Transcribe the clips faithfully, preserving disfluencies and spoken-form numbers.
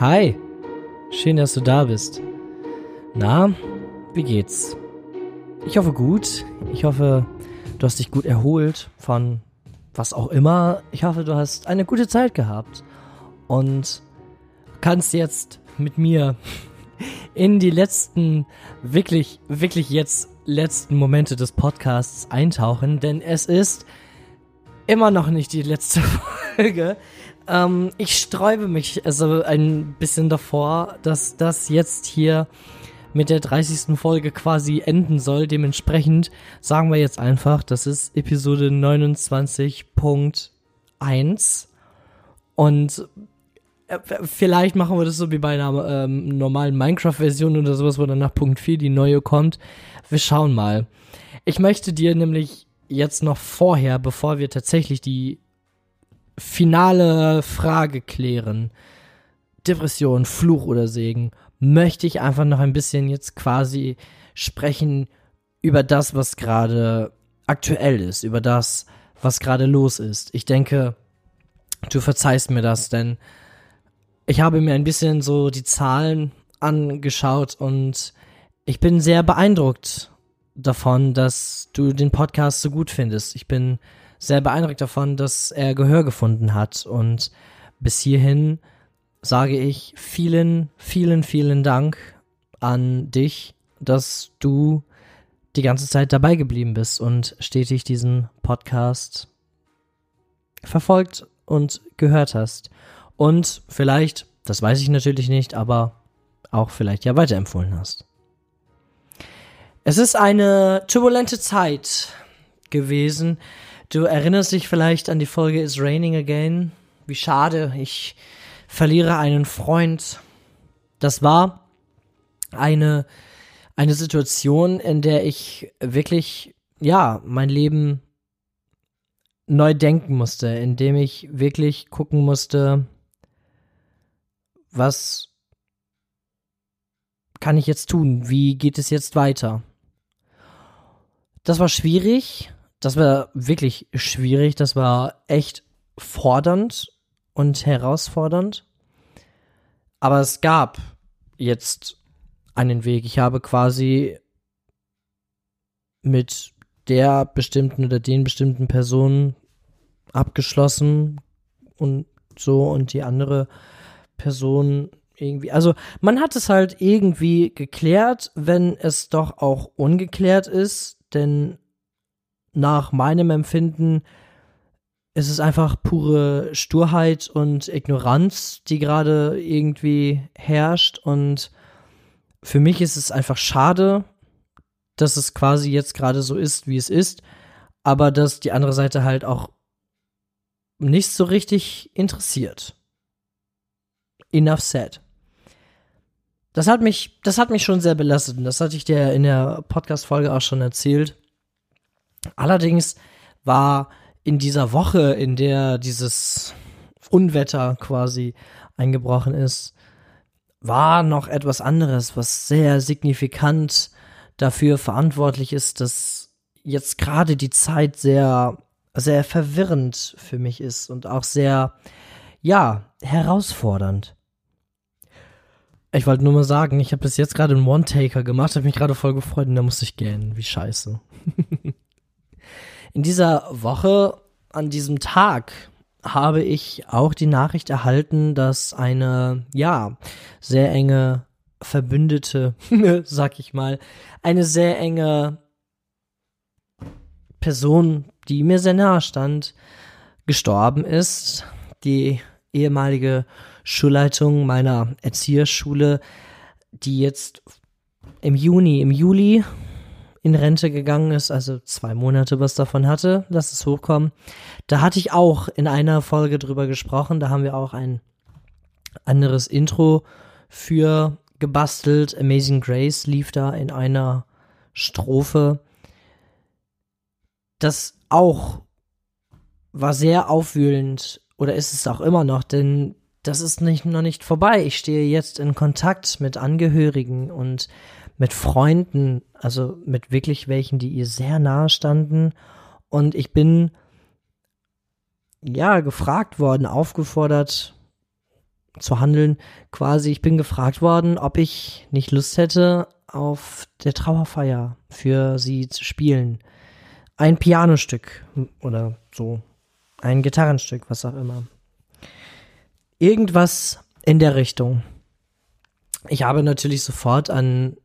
Hi, schön, dass du da bist. Na, wie geht's? Ich hoffe gut. Ich hoffe, du hast dich gut erholt von was auch immer. Ich hoffe, du hast eine gute Zeit gehabt und kannst jetzt mit mir in die letzten, wirklich, wirklich jetzt letzten Momente des Podcasts eintauchen, denn es ist immer noch nicht die letzte Folge. Ähm, ich sträube mich also ein bisschen davor, dass das jetzt hier mit der dreißigsten Folge quasi enden soll. Dementsprechend sagen wir jetzt einfach, das ist Episode neunundzwanzig Punkt eins und vielleicht machen wir das so wie bei einer ähm, normalen Minecraft-Version oder sowas, wo dann nach Punkt vier die neue kommt. Wir schauen mal. Ich möchte dir nämlich jetzt noch vorher, bevor wir tatsächlich die finale Frage klären, Depression, Fluch oder Segen, möchte ich einfach noch ein bisschen jetzt quasi sprechen über das, was gerade aktuell ist, über das, was gerade los ist. Ich denke, du verzeihst mir das, denn ich habe mir ein bisschen so die Zahlen angeschaut und ich bin sehr beeindruckt davon, dass du den Podcast so gut findest. Ich bin sehr beeindruckt davon, dass er Gehör gefunden hat und bis hierhin sage ich vielen, vielen, vielen Dank an dich, dass du die ganze Zeit dabei geblieben bist und stetig diesen Podcast verfolgt und gehört hast. Und vielleicht, das weiß ich natürlich nicht, aber auch vielleicht ja weiterempfohlen hast. Es ist eine turbulente Zeit gewesen. Du erinnerst dich vielleicht an die Folge It's Raining Again? Wie schade, ich verliere einen Freund. Das war eine, eine Situation, in der ich wirklich, ja, mein Leben neu denken musste, indem ich wirklich gucken musste, was kann ich jetzt tun? Wie geht es jetzt weiter? Das war schwierig. Das war wirklich schwierig. Das war echt fordernd und herausfordernd. Aber es gab jetzt einen Weg. Ich habe quasi mit der bestimmten oder den bestimmten Personen abgeschlossen und so und die andere Person irgendwie, also man hat es halt irgendwie geklärt, wenn es doch auch ungeklärt ist, denn nach meinem Empfinden ist es einfach pure Sturheit und Ignoranz, die gerade irgendwie herrscht und für mich ist es einfach schade, dass es quasi jetzt gerade so ist, wie es ist, aber dass die andere Seite halt auch nicht so richtig interessiert. Enough said. Das hat mich, das hat mich schon sehr belastet und das hatte ich dir in der Podcast-Folge auch schon erzählt. Allerdings war in dieser Woche, in der dieses Unwetter quasi eingebrochen ist, war noch etwas anderes, was sehr signifikant dafür verantwortlich ist, dass jetzt gerade die Zeit sehr, sehr verwirrend für mich ist und auch sehr, ja, herausfordernd. Ich wollte nur mal sagen, ich habe bis jetzt gerade einen One-Taker gemacht, habe mich gerade voll gefreut und da musste ich gähnen, wie scheiße. In dieser Woche, an diesem Tag, habe ich auch die Nachricht erhalten, dass eine, ja, sehr enge Verbündete, sag ich mal, eine sehr enge Person, die mir sehr nahe stand, gestorben ist. Die ehemalige Schulleitung meiner Erzieherschule, die jetzt im Juni, im Juli in Rente gegangen ist, also zwei Monate was davon hatte, lass es hochkommen. Da hatte ich auch in einer Folge drüber gesprochen, da haben wir auch ein anderes Intro für gebastelt. Amazing Grace lief da in einer Strophe. Das auch war sehr aufwühlend oder ist es auch immer noch, denn das ist nicht, noch nicht vorbei. Ich stehe jetzt in Kontakt mit Angehörigen und mit Freunden, also mit wirklich welchen, die ihr sehr nahe standen. Und ich bin, ja, gefragt worden, aufgefordert, zu handeln. Quasi, ich bin gefragt worden, ob ich nicht Lust hätte, auf der Trauerfeier für sie zu spielen. Ein Pianostück oder so. Ein Gitarrenstück, was auch immer. Irgendwas in der Richtung. Ich habe natürlich sofort an,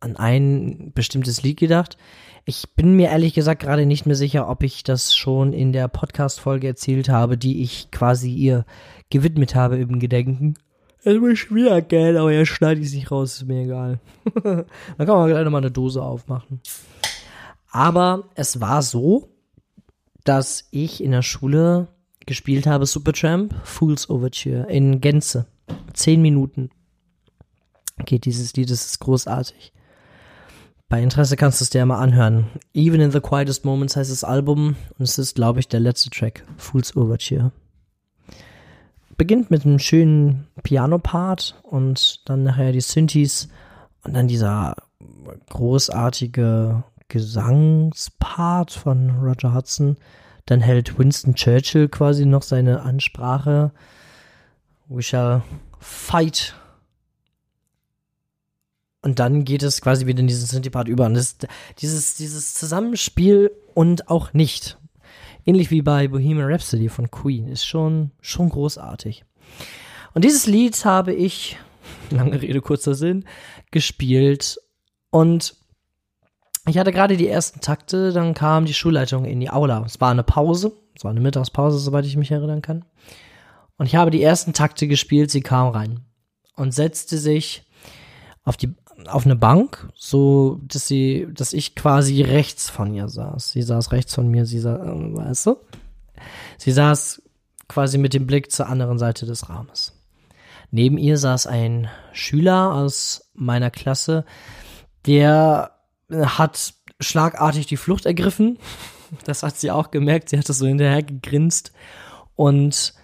an ein bestimmtes Lied gedacht. Ich bin mir ehrlich gesagt gerade nicht mehr sicher, ob ich das schon in der Podcast-Folge erzählt habe, die ich quasi ihr gewidmet habe im Gedenken. Das ist schon wieder geil, aber jetzt schneide ich es nicht raus, ist mir egal. Dann kann man gleich nochmal eine Dose aufmachen. Aber es war so, dass ich in der Schule gespielt habe Supertramp, Fool's Overture, in Gänze. Zehn Minuten. Okay, dieses Lied, das ist großartig. Bei Interesse kannst du es dir mal anhören. Even in the Quietest Moments heißt das Album und es ist, glaube ich, der letzte Track, Fool's Overture. Beginnt mit einem schönen Piano-Part und dann nachher die Synthes und dann dieser großartige Gesangspart von Roger Hudson. Dann hält Winston Churchill quasi noch seine Ansprache. We shall fight. Und dann geht es quasi wieder in diesen Synthie-Part über. Und das, dieses, dieses Zusammenspiel und auch nicht. Ähnlich wie bei Bohemian Rhapsody von Queen. Ist schon, schon großartig. Und dieses Lied habe ich, lange Rede, kurzer Sinn, gespielt. Und ich hatte gerade die ersten Takte. Dann kam die Schulleitung in die Aula. Es war eine Pause. Es war eine Mittagspause, soweit ich mich erinnern kann. Und ich habe die ersten Takte gespielt. Sie kam rein und setzte sich auf die auf eine Bank, so dass sie, dass ich quasi rechts von ihr saß. Sie saß rechts von mir, sie saß, weißt du? Sie saß quasi mit dem Blick zur anderen Seite des Raumes. Neben ihr saß ein Schüler aus meiner Klasse, der hat schlagartig die Flucht ergriffen. Das hat sie auch gemerkt, sie hat das so hinterher gegrinst. Und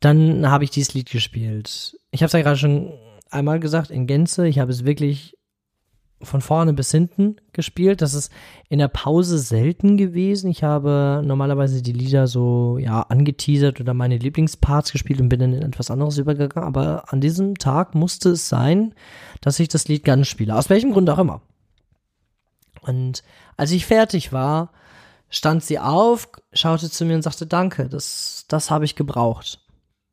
dann habe ich dieses Lied gespielt. Ich habe es ja gerade schon einmal gesagt, in Gänze, ich habe es wirklich von vorne bis hinten gespielt. Das ist in der Pause selten gewesen. Ich habe normalerweise die Lieder so, ja, angeteasert oder meine Lieblingsparts gespielt und bin dann in etwas anderes übergegangen. Aber an diesem Tag musste es sein, dass ich das Lied ganz spiele. Aus welchem Grund auch immer. Und als ich fertig war, stand sie auf, schaute zu mir und sagte, danke, das, das habe ich gebraucht.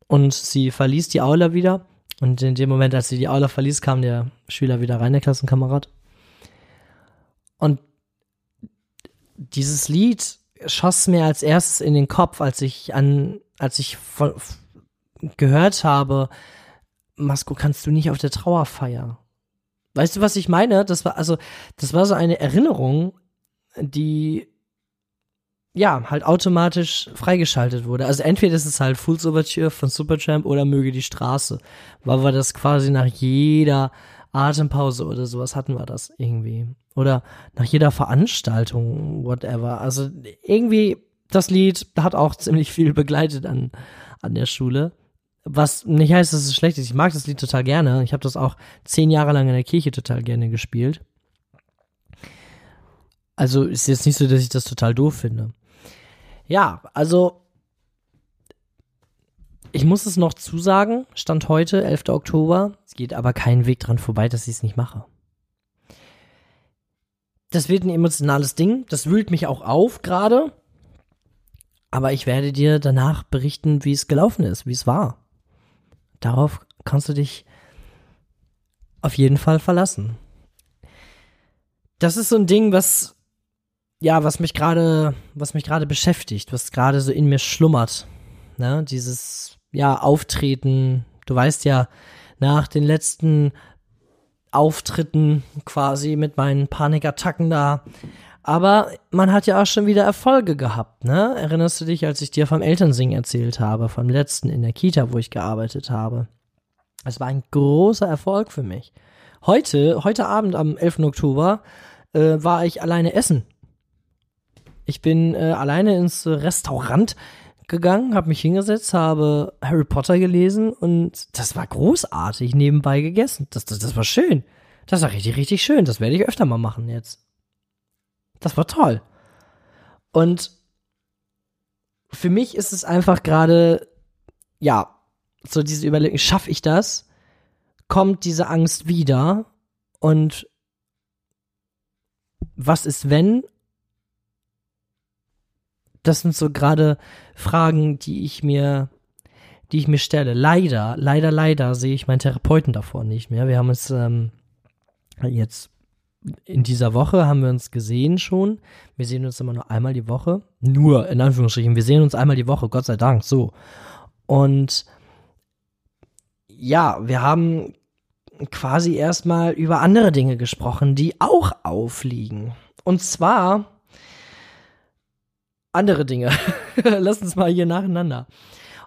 Und sie verließ die Aula wieder. Und in dem Moment, als sie die Aula verließ, kam der Schüler wieder rein, der Klassenkamerad. Und dieses Lied schoss mir als erstes in den Kopf, als ich an, als ich von, f- gehört habe, Masko, kannst du nicht auf der Trauerfeier? Weißt du, was ich meine? Das war, also, das war so eine Erinnerung, die ja, halt automatisch freigeschaltet wurde. Also entweder ist es halt Fool's Overture von Supertramp oder Möge die Straße. Weil wir das quasi nach jeder Atempause oder sowas hatten wir das irgendwie. Oder nach jeder Veranstaltung, whatever. Also irgendwie, das Lied hat auch ziemlich viel begleitet an, an der Schule. Was nicht heißt, dass es schlecht ist. Ich mag das Lied total gerne. Ich habe das auch zehn Jahre lang in der Kirche total gerne gespielt. Also ist jetzt nicht so, dass ich das total doof finde. Ja, also ich muss es noch zusagen, Stand heute, elfter Oktober, es geht aber keinen Weg dran vorbei, dass ich es nicht mache. Das wird ein emotionales Ding, das wühlt mich auch auf gerade, aber ich werde dir danach berichten, wie es gelaufen ist, wie es war. Darauf kannst du dich auf jeden Fall verlassen. Das ist so ein Ding, was... Ja, was mich gerade, was mich gerade beschäftigt, was gerade so in mir schlummert, ne, dieses, ja, Auftreten, du weißt ja, nach den letzten Auftritten quasi mit meinen Panikattacken da, aber man hat ja auch schon wieder Erfolge gehabt, ne, erinnerst du dich, als ich dir vom Elternsingen erzählt habe, vom letzten in der Kita, wo ich gearbeitet habe, es war ein großer Erfolg für mich. Heute, heute Abend am elften Oktober äh, war ich alleine essen. Ich bin äh, alleine ins Restaurant gegangen, habe mich hingesetzt, habe Harry Potter gelesen und das war großartig, nebenbei gegessen. Das, das, das war schön. Das war richtig, richtig schön. Das werde ich öfter mal machen jetzt. Das war toll. Und für mich ist es einfach gerade, ja, so dieses Überlegen, schaffe ich das, kommt diese Angst wieder und was ist, wenn? Das sind so gerade Fragen, die ich mir, die ich mir stelle. Leider, leider, leider sehe ich meinen Therapeuten davor nicht mehr. Wir haben uns ähm, jetzt in dieser Woche haben wir uns gesehen schon. Wir sehen uns immer nur einmal die Woche. Nur, in Anführungsstrichen, wir sehen uns einmal die Woche, Gott sei Dank, so. Und ja, wir haben quasi erstmal über andere Dinge gesprochen, die auch aufliegen. Und zwar andere Dinge. Lass uns mal hier nacheinander.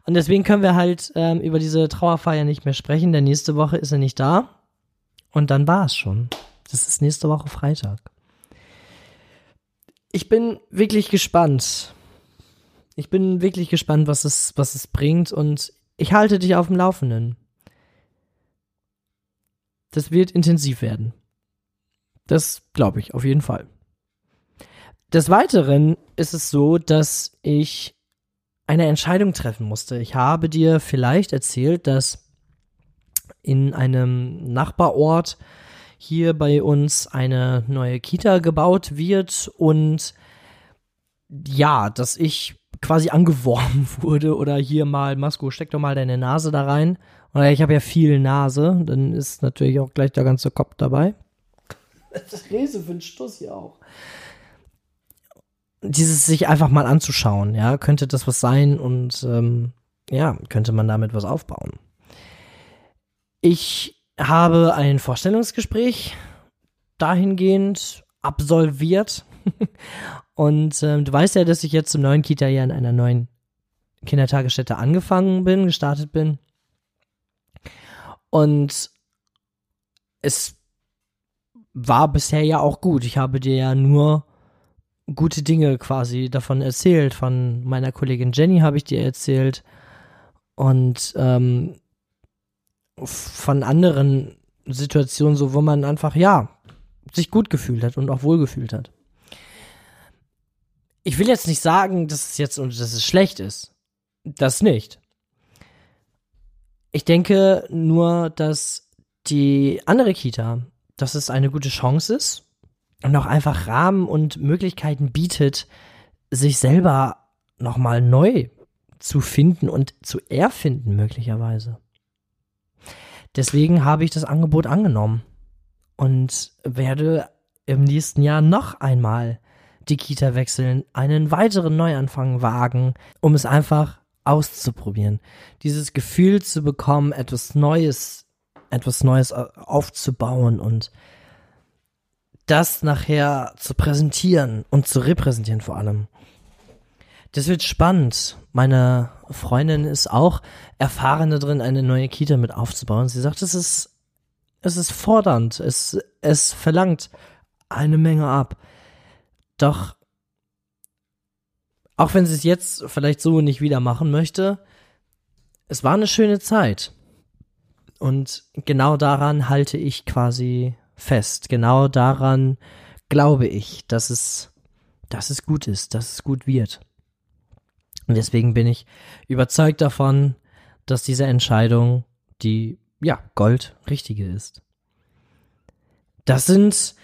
Und deswegen können wir halt ähm, über diese Trauerfeier nicht mehr sprechen, denn nächste Woche ist er nicht da. Und dann war es schon. Das ist nächste Woche Freitag. Ich bin wirklich gespannt. Ich bin wirklich gespannt, was es, was es bringt. Und ich halte dich auf dem Laufenden. Das wird intensiv werden. Das glaube ich, auf jeden Fall. Des Weiteren ist es so, dass ich eine Entscheidung treffen musste. Ich habe dir vielleicht erzählt, dass in einem Nachbarort hier bei uns eine neue Kita gebaut wird und ja, dass ich quasi angeworben wurde oder hier mal, Masko, steck doch mal deine Nase da rein. Und ich habe ja viel Nase, dann ist natürlich auch gleich der ganze Kopf dabei. Das Rese wünscht das ja auch. Dieses sich einfach mal anzuschauen, ja, könnte das was sein und ähm, ja, könnte man damit was aufbauen. Ich habe ein Vorstellungsgespräch dahingehend absolviert und ähm, du weißt ja, dass ich jetzt im neuen Kita-Jahr in einer neuen Kindertagesstätte angefangen bin, gestartet bin und es war bisher ja auch gut. Ich habe dir ja nur gute Dinge quasi davon erzählt, von meiner Kollegin Jenny habe ich dir erzählt und ähm, von anderen Situationen, so wo man einfach, ja, sich gut gefühlt hat und auch wohlgefühlt hat. Ich will jetzt nicht sagen, dass es jetzt, dass es schlecht ist. Das nicht. Ich denke nur, dass die andere Kita, dass es eine gute Chance ist und auch einfach Rahmen und Möglichkeiten bietet, sich selber nochmal neu zu finden und zu erfinden möglicherweise. Deswegen habe ich das Angebot angenommen und werde im nächsten Jahr noch einmal die Kita wechseln, einen weiteren Neuanfang wagen, um es einfach auszuprobieren. Dieses Gefühl zu bekommen, etwas Neues, etwas Neues aufzubauen und das nachher zu präsentieren und zu repräsentieren vor allem. Das wird spannend. Meine Freundin ist auch erfahren da drin, eine neue Kita mit aufzubauen. Sie sagt, es ist, es ist fordernd. Es, es verlangt eine Menge ab. Doch, auch wenn sie es jetzt vielleicht so nicht wieder machen möchte, es war eine schöne Zeit. Und genau daran halte ich quasi fest. Genau daran glaube ich, dass es, dass es gut ist, dass es gut wird. Und deswegen bin ich überzeugt davon, dass diese Entscheidung die, ja, goldrichtige ist. Das sind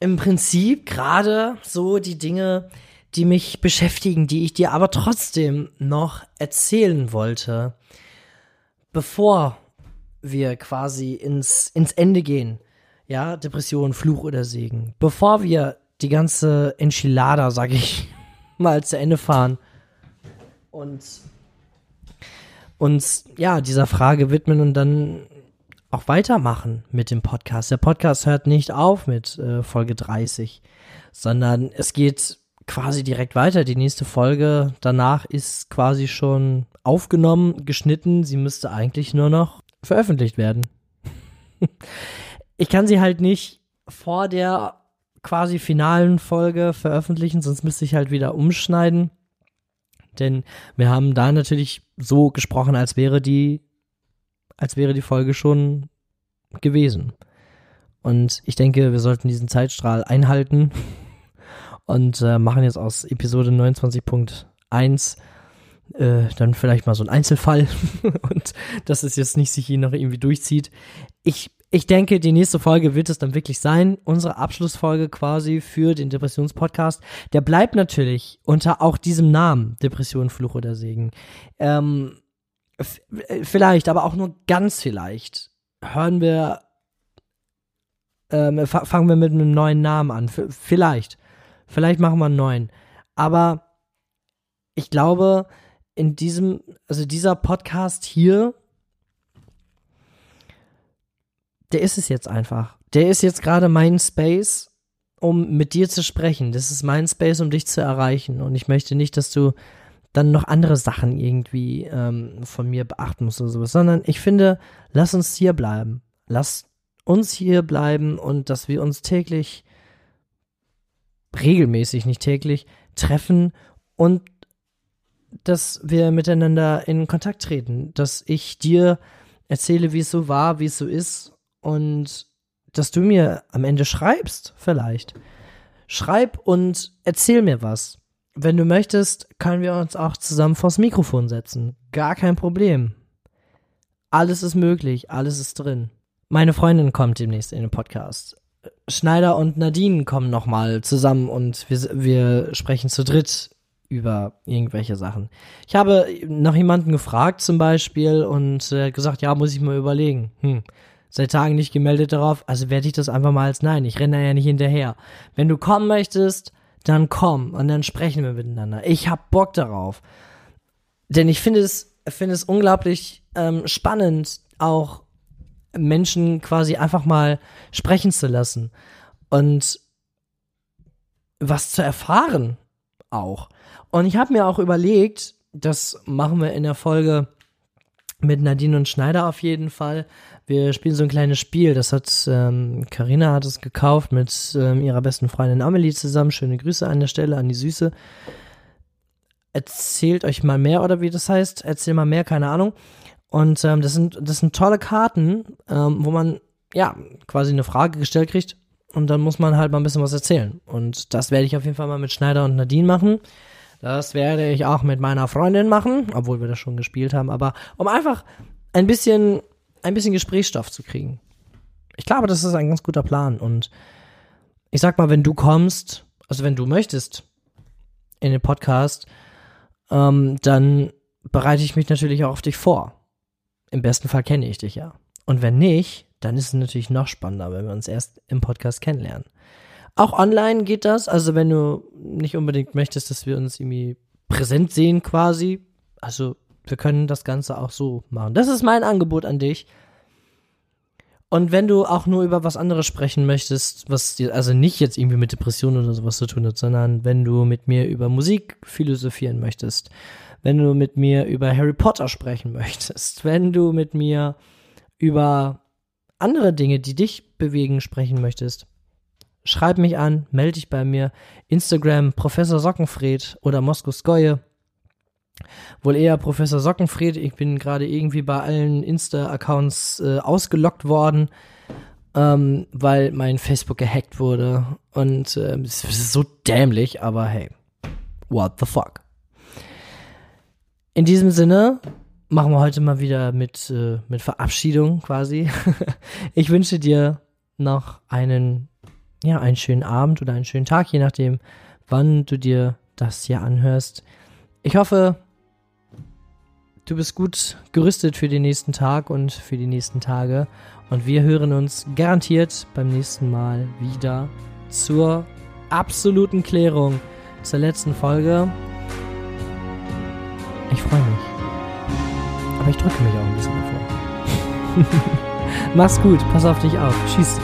im Prinzip gerade so die Dinge, die mich beschäftigen, die ich dir aber trotzdem noch erzählen wollte, bevor wir quasi ins, ins Ende gehen. Ja, Depression, Fluch oder Segen. Bevor wir die ganze Enchilada, sag ich mal, zu Ende fahren, und uns, ja, dieser Frage widmen und dann auch weitermachen mit dem Podcast. Der Podcast hört nicht auf mit äh, Folge dreißig, sondern es geht quasi direkt weiter. Die nächste Folge danach ist quasi schon aufgenommen, geschnitten. Sie müsste eigentlich nur noch veröffentlicht werden. Ich kann sie halt nicht vor der quasi finalen Folge veröffentlichen, sonst müsste ich halt wieder umschneiden. Denn wir haben da natürlich so gesprochen, als wäre die, als wäre die Folge schon gewesen. Und ich denke, wir sollten diesen Zeitstrahl einhalten und äh, machen jetzt aus Episode neunundzwanzig Punkt eins äh, dann vielleicht mal so ein Einzelfall und dass es jetzt nicht sich hier noch irgendwie durchzieht. Ich Ich denke, die nächste Folge wird es dann wirklich sein. Unsere Abschlussfolge quasi für den Depressionspodcast. Der bleibt natürlich unter auch diesem Namen Depression, Fluch oder Segen. Ähm, f- vielleicht, aber auch nur ganz vielleicht, hören wir, ähm, f- fangen wir mit einem neuen Namen an. F- vielleicht, vielleicht machen wir einen neuen. Aber ich glaube, in diesem, also dieser Podcast hier, der ist es jetzt einfach. Der ist jetzt gerade mein Space, um mit dir zu sprechen. Das ist mein Space, um dich zu erreichen. Und ich möchte nicht, dass du dann noch andere Sachen irgendwie ähm, von mir beachten musst oder sowas, sondern ich finde, lass uns hier bleiben. Lass uns hier bleiben und dass wir uns täglich, regelmäßig, nicht täglich, treffen und dass wir miteinander in Kontakt treten. Dass ich dir erzähle, wie es so war, wie es so ist. Und dass du mir am Ende schreibst, vielleicht. Schreib und erzähl mir was. Wenn du möchtest, können wir uns auch zusammen vors Mikrofon setzen. Gar kein Problem. Alles ist möglich, alles ist drin. Meine Freundin kommt demnächst in den Podcast. Schneider und Nadine kommen nochmal zusammen und wir, wir sprechen zu dritt über irgendwelche Sachen. Ich habe nach jemanden gefragt zum Beispiel und er hat gesagt, ja, muss ich mal überlegen. Hm. Seit Tagen nicht gemeldet darauf, also werde ich das einfach mal als nein. Ich renne ja nicht hinterher. Wenn du kommen möchtest, dann komm und dann sprechen wir miteinander. Ich hab Bock darauf. Denn ich finde es, finde es unglaublich ähm, spannend, auch Menschen quasi einfach mal sprechen zu lassen und was zu erfahren auch. Und ich habe mir auch überlegt, das machen wir in der Folge mit Nadine und Schneider auf jeden Fall. Wir spielen so ein kleines Spiel, das hat, ähm, Carina hat es gekauft mit ähm, ihrer besten Freundin Amelie zusammen. Schöne Grüße an der Stelle, an die Süße. Erzählt euch mal mehr, oder wie das heißt. Erzähl mal mehr, keine Ahnung. Und ähm, das sind, das sind tolle Karten, ähm, wo man, ja, quasi eine Frage gestellt kriegt. Und dann muss man halt mal ein bisschen was erzählen. Und das werde ich auf jeden Fall mal mit Schneider und Nadine machen. Das werde ich auch mit meiner Freundin machen, obwohl wir das schon gespielt haben, aber um einfach ein bisschen, ein bisschen Gesprächsstoff zu kriegen. Ich glaube, das ist ein ganz guter Plan und ich sag mal, wenn du kommst, also wenn du möchtest in den Podcast, ähm, dann bereite ich mich natürlich auch auf dich vor. Im besten Fall kenne ich dich ja. Und wenn nicht, dann ist es natürlich noch spannender, wenn wir uns erst im Podcast kennenlernen. Auch online geht das, also wenn du nicht unbedingt möchtest, dass wir uns irgendwie präsent sehen quasi, also wir können das Ganze auch so machen. Das ist mein Angebot an dich. Und wenn du auch nur über was anderes sprechen möchtest, was dir also nicht jetzt irgendwie mit Depressionen oder sowas zu tun hat, sondern wenn du mit mir über Musik philosophieren möchtest, wenn du mit mir über Harry Potter sprechen möchtest, wenn du mit mir über andere Dinge, die dich bewegen, sprechen möchtest, schreib mich an, melde dich bei mir. Instagram Professor Sockenfried oder Moskos Goye. Wohl eher Professor Sockenfried. Ich bin gerade irgendwie bei allen Insta-Accounts äh, ausgelockt worden, ähm, weil mein Facebook gehackt wurde. Und äh, es ist so dämlich, aber hey, what the fuck. In diesem Sinne machen wir heute mal wieder mit, äh, mit Verabschiedung quasi. Ich wünsche dir noch einen ja, einen schönen Abend oder einen schönen Tag, je nachdem, wann du dir das hier anhörst. Ich hoffe, du bist gut gerüstet für den nächsten Tag und für die nächsten Tage. Und wir hören uns garantiert beim nächsten Mal wieder zur absoluten Klärung, zur letzten Folge. Ich freue mich. Aber ich drücke mich auch ein bisschen davor. Mach's gut, pass auf dich auf. Tschüss.